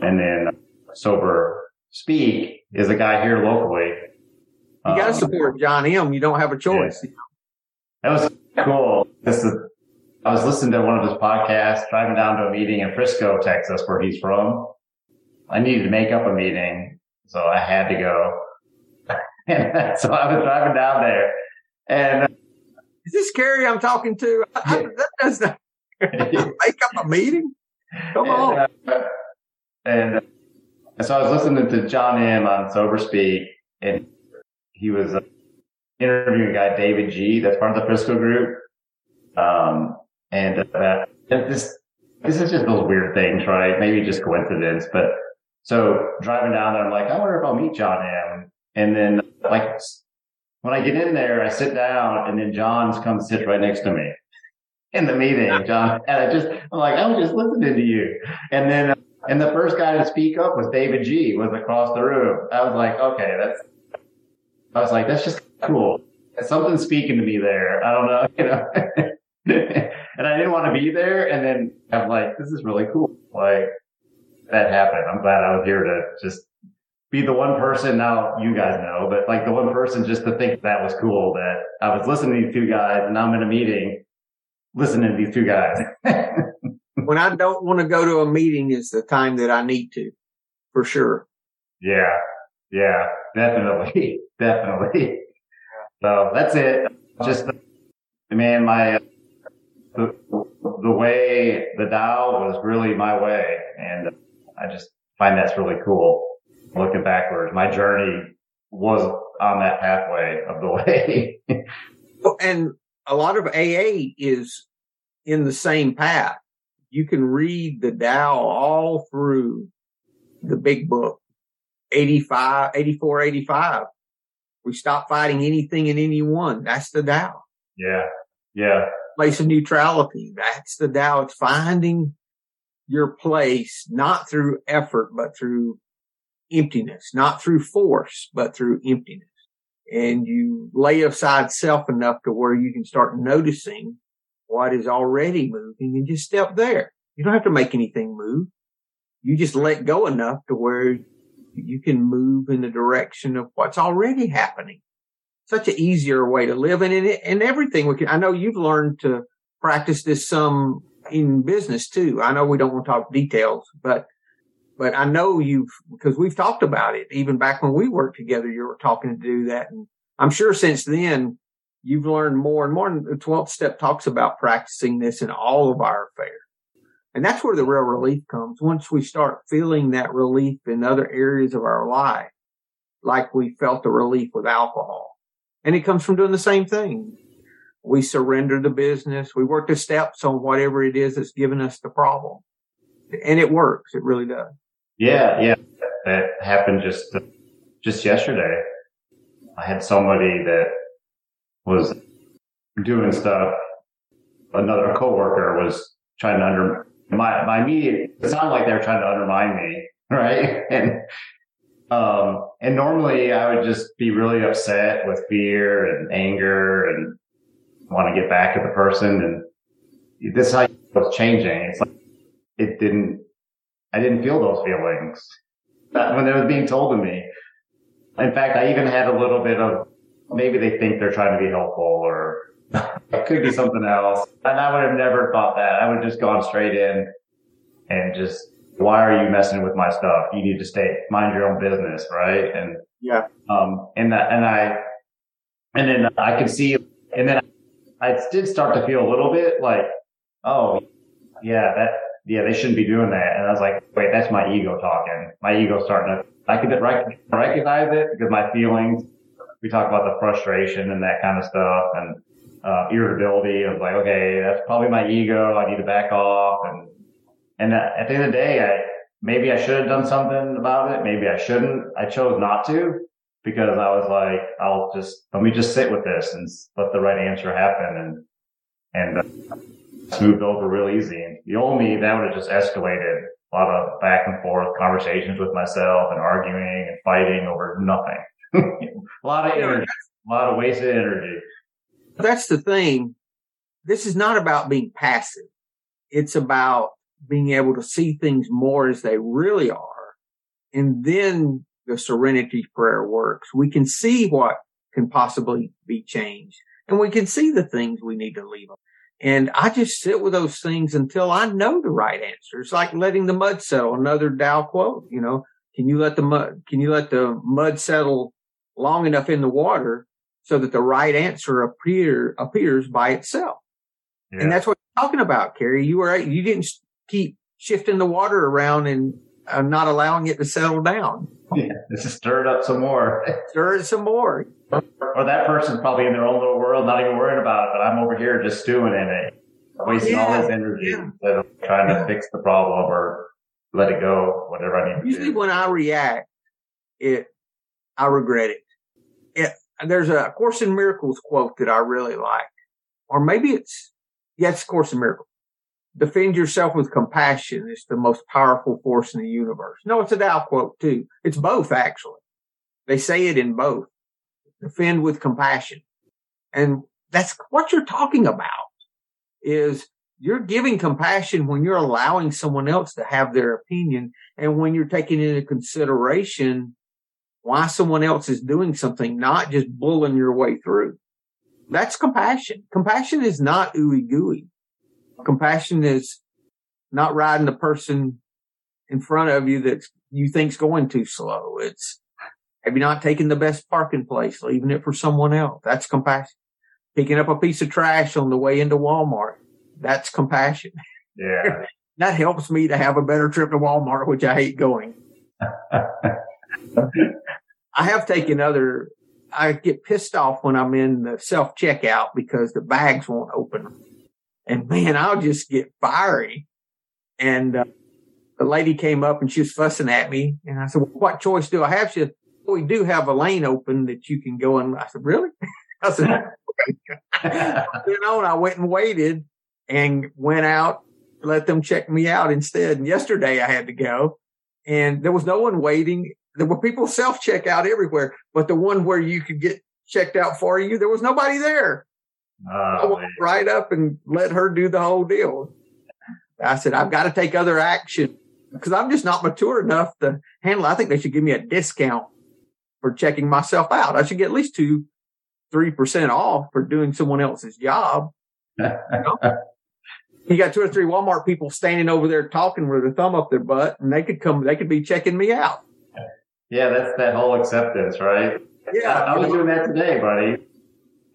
And then Sober Speak is a guy here locally. You got to support John M. You don't have a choice. Yeah. That was cool. I was listening to one of his podcasts, driving down to a meeting in Frisco, Texas, where he's from. I needed to make up a meeting, so I had to go. And so I was driving down there. And is this Keary I'm talking to? That does not make up a meeting. Come on. And so I was listening to John M on Sober Speak, and he was interviewing a guy, David G, that's part of the Frisco Group. This is just those weird things, right? Maybe just coincidence, but so driving down there, I'm like, I wonder if I'll meet John M. And then like when I get in there, I sit down and then John's come sit right next to me in the meeting, John. And I'm like, I was just listening to you. And then, and the first guy to speak up was David G, was across the room. I was like, okay, that's just cool. Something's speaking to me there. I don't know, and I didn't want to be there. And then I'm like, this is really cool. Like that happened. I'm glad I was here to just be the one person. Now you guys know, but like the one person just to think that was cool that I was listening to these two guys and I'm in a meeting listening to these two guys. When I don't want to go to a meeting is the time that I need to, for sure. Yeah. Yeah, definitely. Definitely. So that's it. Just, man, the way the Tao was really my way. And I just find that's really cool. Looking backwards, my journey was on that pathway of the way. And a lot of AA is in the same path. You can read the Tao all through the big book, 84, 85. We stop fighting anything and anyone. That's the Tao. Yeah. Yeah. Place of neutrality. That's the Tao. It's finding your place, not through effort, but through emptiness, not through force, but through emptiness. And you lay aside self enough to where you can start noticing what is already moving and just step there. You don't have to make anything move. You just let go enough to where you can move in the direction of what's already happening. Such an easier way to live. And in everything we can, I know you've learned to practice this some in business too. I know we don't want to talk details, but I know because we've talked about it. Even back when we worked together, you were talking to do that. And I'm sure since then, you've learned more and more. And the 12th step talks about practicing this in all of our affairs. And that's where the real relief comes. Once we start feeling that relief in other areas of our life, like we felt the relief with alcohol. And it comes from doing the same thing. We surrender the business. We work the steps on whatever it is that's giving us the problem. And it works. It really does. Yeah. Yeah. That happened just yesterday. I had somebody that was doing stuff. Another coworker was trying to undermine my immediate, it sounded like they were trying to undermine me, right? And normally I would just be really upset with fear and anger and want to get back at the person. And this is how it's changing. It's like, I didn't feel those feelings when they were being told to me. In fact, I even had a little bit of, maybe they think they're trying to be helpful or it could be something else. And I would have never thought that. I would have just gone straight in and just, why are you messing with my stuff? You need to mind your own business, right? And yeah. And then I could see, and then I did start to feel a little bit like, oh yeah, they shouldn't be doing that. And I was like, wait, that's my ego talking. My ego's starting to, I could recognize it because my feelings, we talk about the frustration and that kind of stuff. And irritability of like, okay, that's probably my ego. I need to back off. And at the end of the day, maybe I should have done something about it. Maybe I shouldn't. I chose not to because I was like, let me just sit with this and let the right answer happen. And moved over real easy. And that would have just escalated a lot of back and forth conversations with myself and arguing and fighting over nothing. A lot of energy, a lot of wasted energy. That's the thing. This is not about being passive. It's about being able to see things more as they really are. And then the serenity prayer works. We can see what can possibly be changed, and we can see the things we need to leave. And I just sit with those things until I know the right answer. It's like letting the mud settle. Another Tao quote, can you let the mud settle long enough in the water so that the right answer appears by itself? Yeah. And that's what you're talking about, Keary. You didn't keep shifting the water around and not allowing it to settle down. Yeah, just stir it up some more. Stir it some more. Or that person's probably in their own little world, not even worrying about it, but I'm over here just stewing in it, wasting all this energy instead of trying to fix the problem or let it go, whatever I need to do. Usually when I react, I regret it. There's a Course in Miracles quote that I really like. Or maybe it's Course in Miracles. Defend yourself with compassion. It's the most powerful force in the universe. No, it's a Tao quote too. It's both, actually. They say it in both. Defend with compassion. And that's what you're talking about, is you're giving compassion when you're allowing someone else to have their opinion, and when you're taking into consideration why someone else is doing something, not just bullying your way through. That's compassion. Compassion is not ooey-gooey. Compassion is not riding the person in front of you that you think's going too slow. It's maybe not taking the best parking place, leaving it for someone else. That's compassion. Picking up a piece of trash on the way into Walmart. That's compassion. Yeah. That helps me to have a better trip to Walmart, which I hate going. I get pissed off when I'm in the self-checkout because the bags won't open. And man, I'll just get fiery. And the lady came up and she was fussing at me. And I said, well, what choice do I have? She said, we do have a lane open that you can go in. I said, really? I said, okay. I went and waited and went out, let them check me out instead. And yesterday I had to go. And there was no one waiting. There were people self-check out everywhere, but the one where you could get checked out for you, there was nobody there. I went right up and let her do the whole deal. I said, I've got to take other action because I'm just not mature enough to handle it. I think they should give me a discount for checking myself out. I should get at least 2-3% off for doing someone else's job. You got 2 or 3 Walmart people standing over there talking with their thumb up their butt, and they could be checking me out. Yeah, that's that whole acceptance, right? Yeah. I was doing that today, buddy.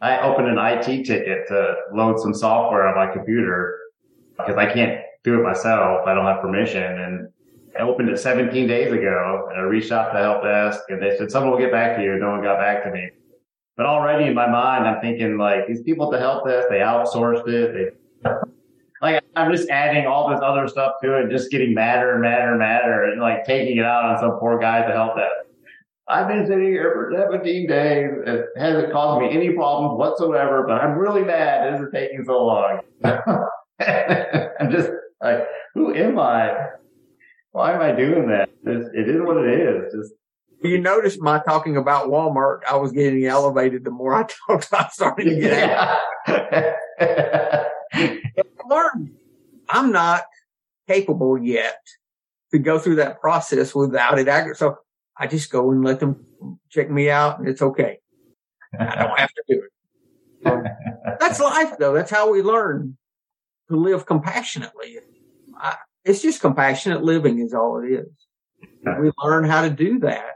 I opened an IT ticket to load some software on my computer because I can't do it myself. I don't have permission. And I opened it 17 days ago, and I reached out to the help desk, and they said, someone will get back to you. No one got back to me. But already in my mind, I'm thinking, like, these people at the help desk, they outsourced it. I'm just adding all this other stuff to it and just getting madder and like taking it out on some poor guy to help that. I've been sitting here for 17 days. It hasn't caused me any problems whatsoever, but I'm really mad. This is taking so long. I'm just like, who am I? Why am I doing that? It is what it is. Just. You noticed my talking about Walmart, I was getting elevated the more I talked. I started to get out. I'm not capable yet to go through that process without it. So I just go and let them check me out, and it's okay. I don't have to do it. That's life, though. That's how we learn to live compassionately. It's just compassionate living is all it is. We learn how to do that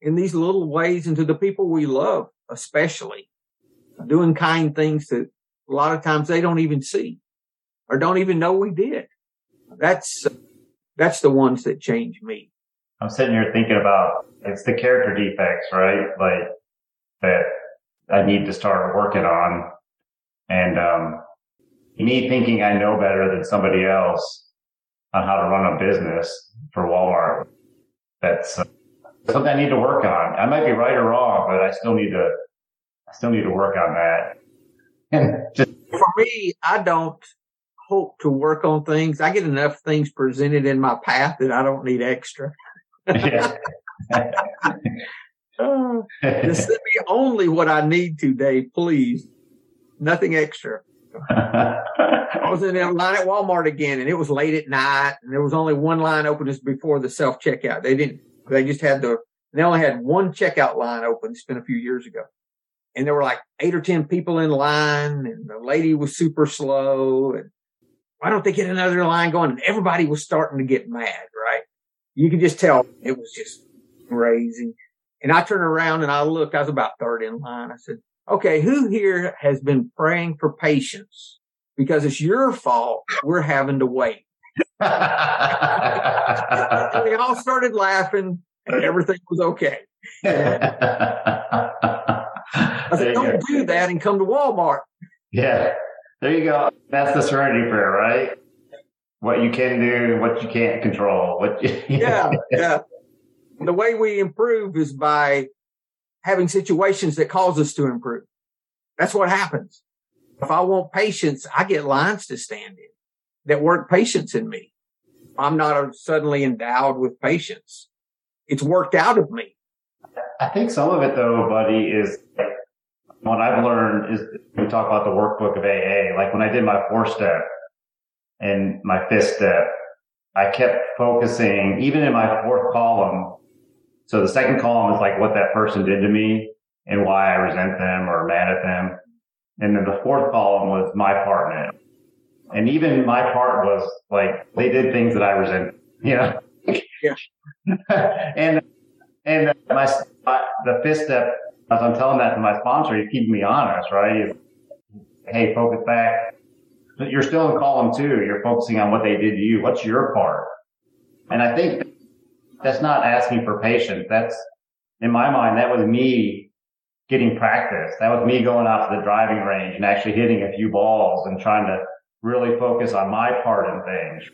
in these little ways, and to the people we love, especially doing kind things that a lot of times they don't even see or don't even know we did. That's the ones that change me. I'm sitting here thinking about, it's the character defects, right? Like that I need to start working on. And me thinking I know better than somebody else on how to run a business for Walmart, that's something I need to work on. I might be right or wrong, but I still need to work on that. And just for me, I don't hope to work on things. I get enough things presented in my path that I don't need extra. Just send me only what I need today, please. Nothing extra. I was in a line at Walmart again, and it was late at night, and there was only one line open just before the self-checkout. They only had one checkout line open. It's been a few years ago. And there were like 8 or 10 people in line, and the lady was super slow. And why don't they get another line going? And everybody was starting to get mad, right? You could just tell it was just crazy. And I turned around and I looked. I was about third in line. I said, okay, who here has been praying for patience? Because it's your fault we're having to wait. And they all started laughing, and everything was okay. I said, don't do that and come to Walmart. Yeah, there you go. That's the serenity prayer, right? What you can do, what you can't control. Yeah. The way we improve is by having situations that cause us to improve. That's what happens. If I want patience, I get lines to stand in that work patience in me. I'm not suddenly endowed with patience. It's worked out of me. I think some of it, though, Buddy, is what I've learned is we talk about the workbook of AA. Like when I did my 4-step and my 5th step, I kept focusing, even in my 4th column. So the 2nd column is like what that person did to me and why I resent them or mad at them. And then the 4th column was my part in it. And even my part was like, they did things that I resented, you know? Yeah. And the 5th step, as I'm telling that to my sponsor, he's keeping me honest, right? Hey, focus back. You're still in column 2. You're focusing on what they did to you. What's your part? And I think that's not asking for patience. That's, in my mind, that was me getting practice. That was me going out to the driving range and actually hitting a few balls and trying to really focus on my part in things.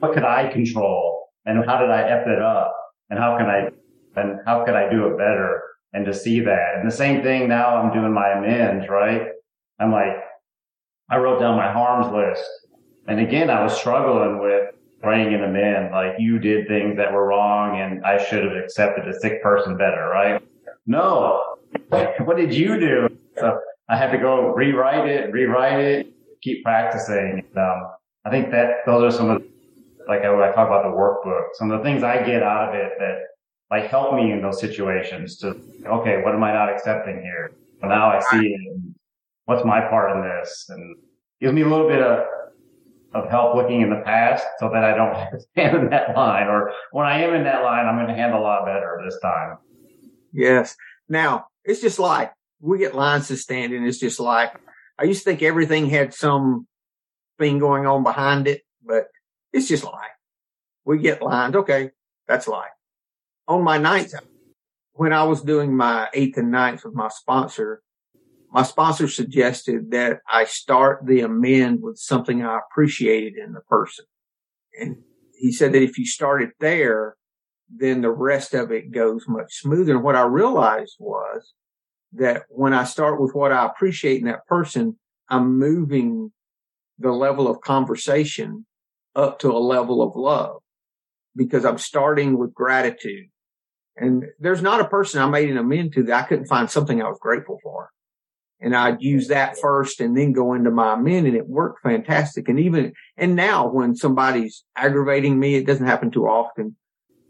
What could I control? And how did I F it up? And how could I do it better? And to see that. And the same thing now I'm doing my amends, right? I'm like, I wrote down my harms list. And again, I was struggling with praying an amend. Like, you did things that were wrong and I should have accepted a sick person better, right? No. What did you do? So I had to go rewrite it, keep practicing. And, I think that those are some of the, like I talk about the workbook, some of the things I get out of it that like help me in those situations to, okay, what am I not accepting here? Well, now I see it. What's my part in this? And gives me a little bit of help looking in the past so that I don't have to stand in that line. Or when I am in that line, I'm going to handle a lot better this time. Yes. Now, it's just like we get lines to stand in. It's just like I used to think everything had some thing going on behind it, but it's just life. We get lines. Okay, that's life. On my 9th, when I was doing my 8th and 9th with my sponsor suggested that I start the amend with something I appreciated in the person. And he said that if you start it there, then the rest of it goes much smoother. And what I realized was that when I start with what I appreciate in that person, I'm moving the level of conversation up to a level of love because I'm starting with gratitude. And there's not a person I made an amend to that I couldn't find something I was grateful for. And I'd use that first and then go into my amend, and it worked fantastic. And now when somebody's aggravating me, it doesn't happen too often.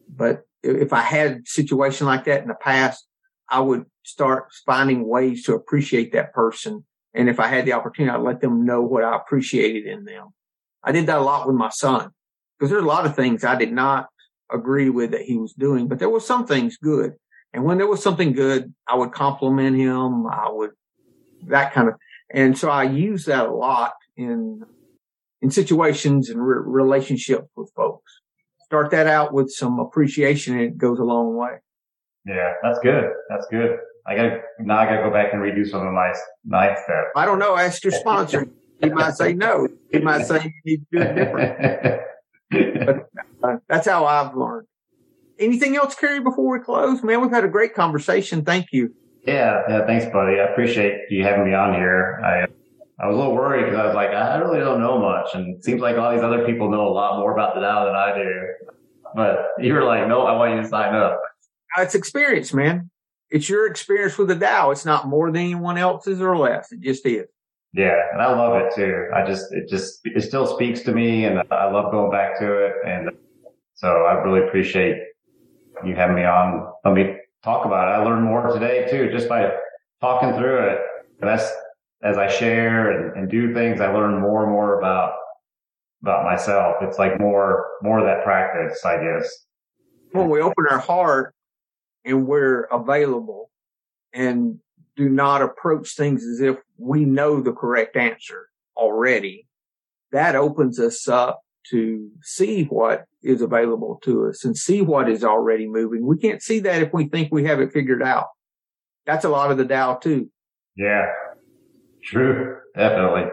But if I had a situation like that in the past, I would start finding ways to appreciate that person. And if I had the opportunity, I'd let them know what I appreciated in them. I did that a lot with my son because there's a lot of things I did not agree with that he was doing, but there were some things good. And when there was something good, I would compliment him. And so I use that a lot in situations and relationships with folks. Start that out with some appreciation and it goes a long way. Yeah, that's good. I gotta go back and redo some of my ninth step. I don't know. Ask your sponsor. He might say no. He might say you need to do it different. But that's how I've learned. Anything else, Keary, before we close? Man, we've had a great conversation. Thank you. Yeah. Thanks, buddy. I appreciate you having me on here. I was a little worried because I was like, I really don't know much. And it seems like all these other people know a lot more about the Tao than I do. But you were like, no, I want you to sign up. It's experience, man. It's your experience with the Tao. It's not more than anyone else's or less. It just is. Yeah. And I love it too. It still speaks to me, and I love going back to it. And so I really appreciate you having me on. Let me talk about it. I learned more today too, just by talking through it. And that's, as I share and do things, I learn more and more about myself. It's like more of that practice, I guess. When we open our heart and we're available and do not approach things as if we know the correct answer already, that opens us up to see what is available to us and see what is already moving. We can't see that if we think we have it figured out. That's a lot of the Tao too. Yeah, true. Definitely.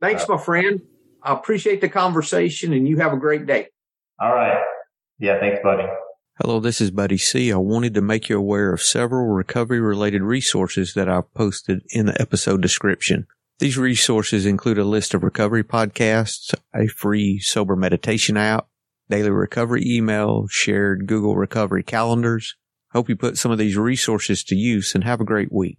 Thanks, my friend. I appreciate the conversation, and you have a great day. All right. Yeah, thanks, buddy. Hello, this is Buddy C. I wanted to make you aware of several recovery-related resources that I've posted in the episode description. These resources include a list of recovery podcasts, a free sober meditation app, daily recovery email, shared Google recovery calendars. Hope you put some of these resources to use, and have a great week.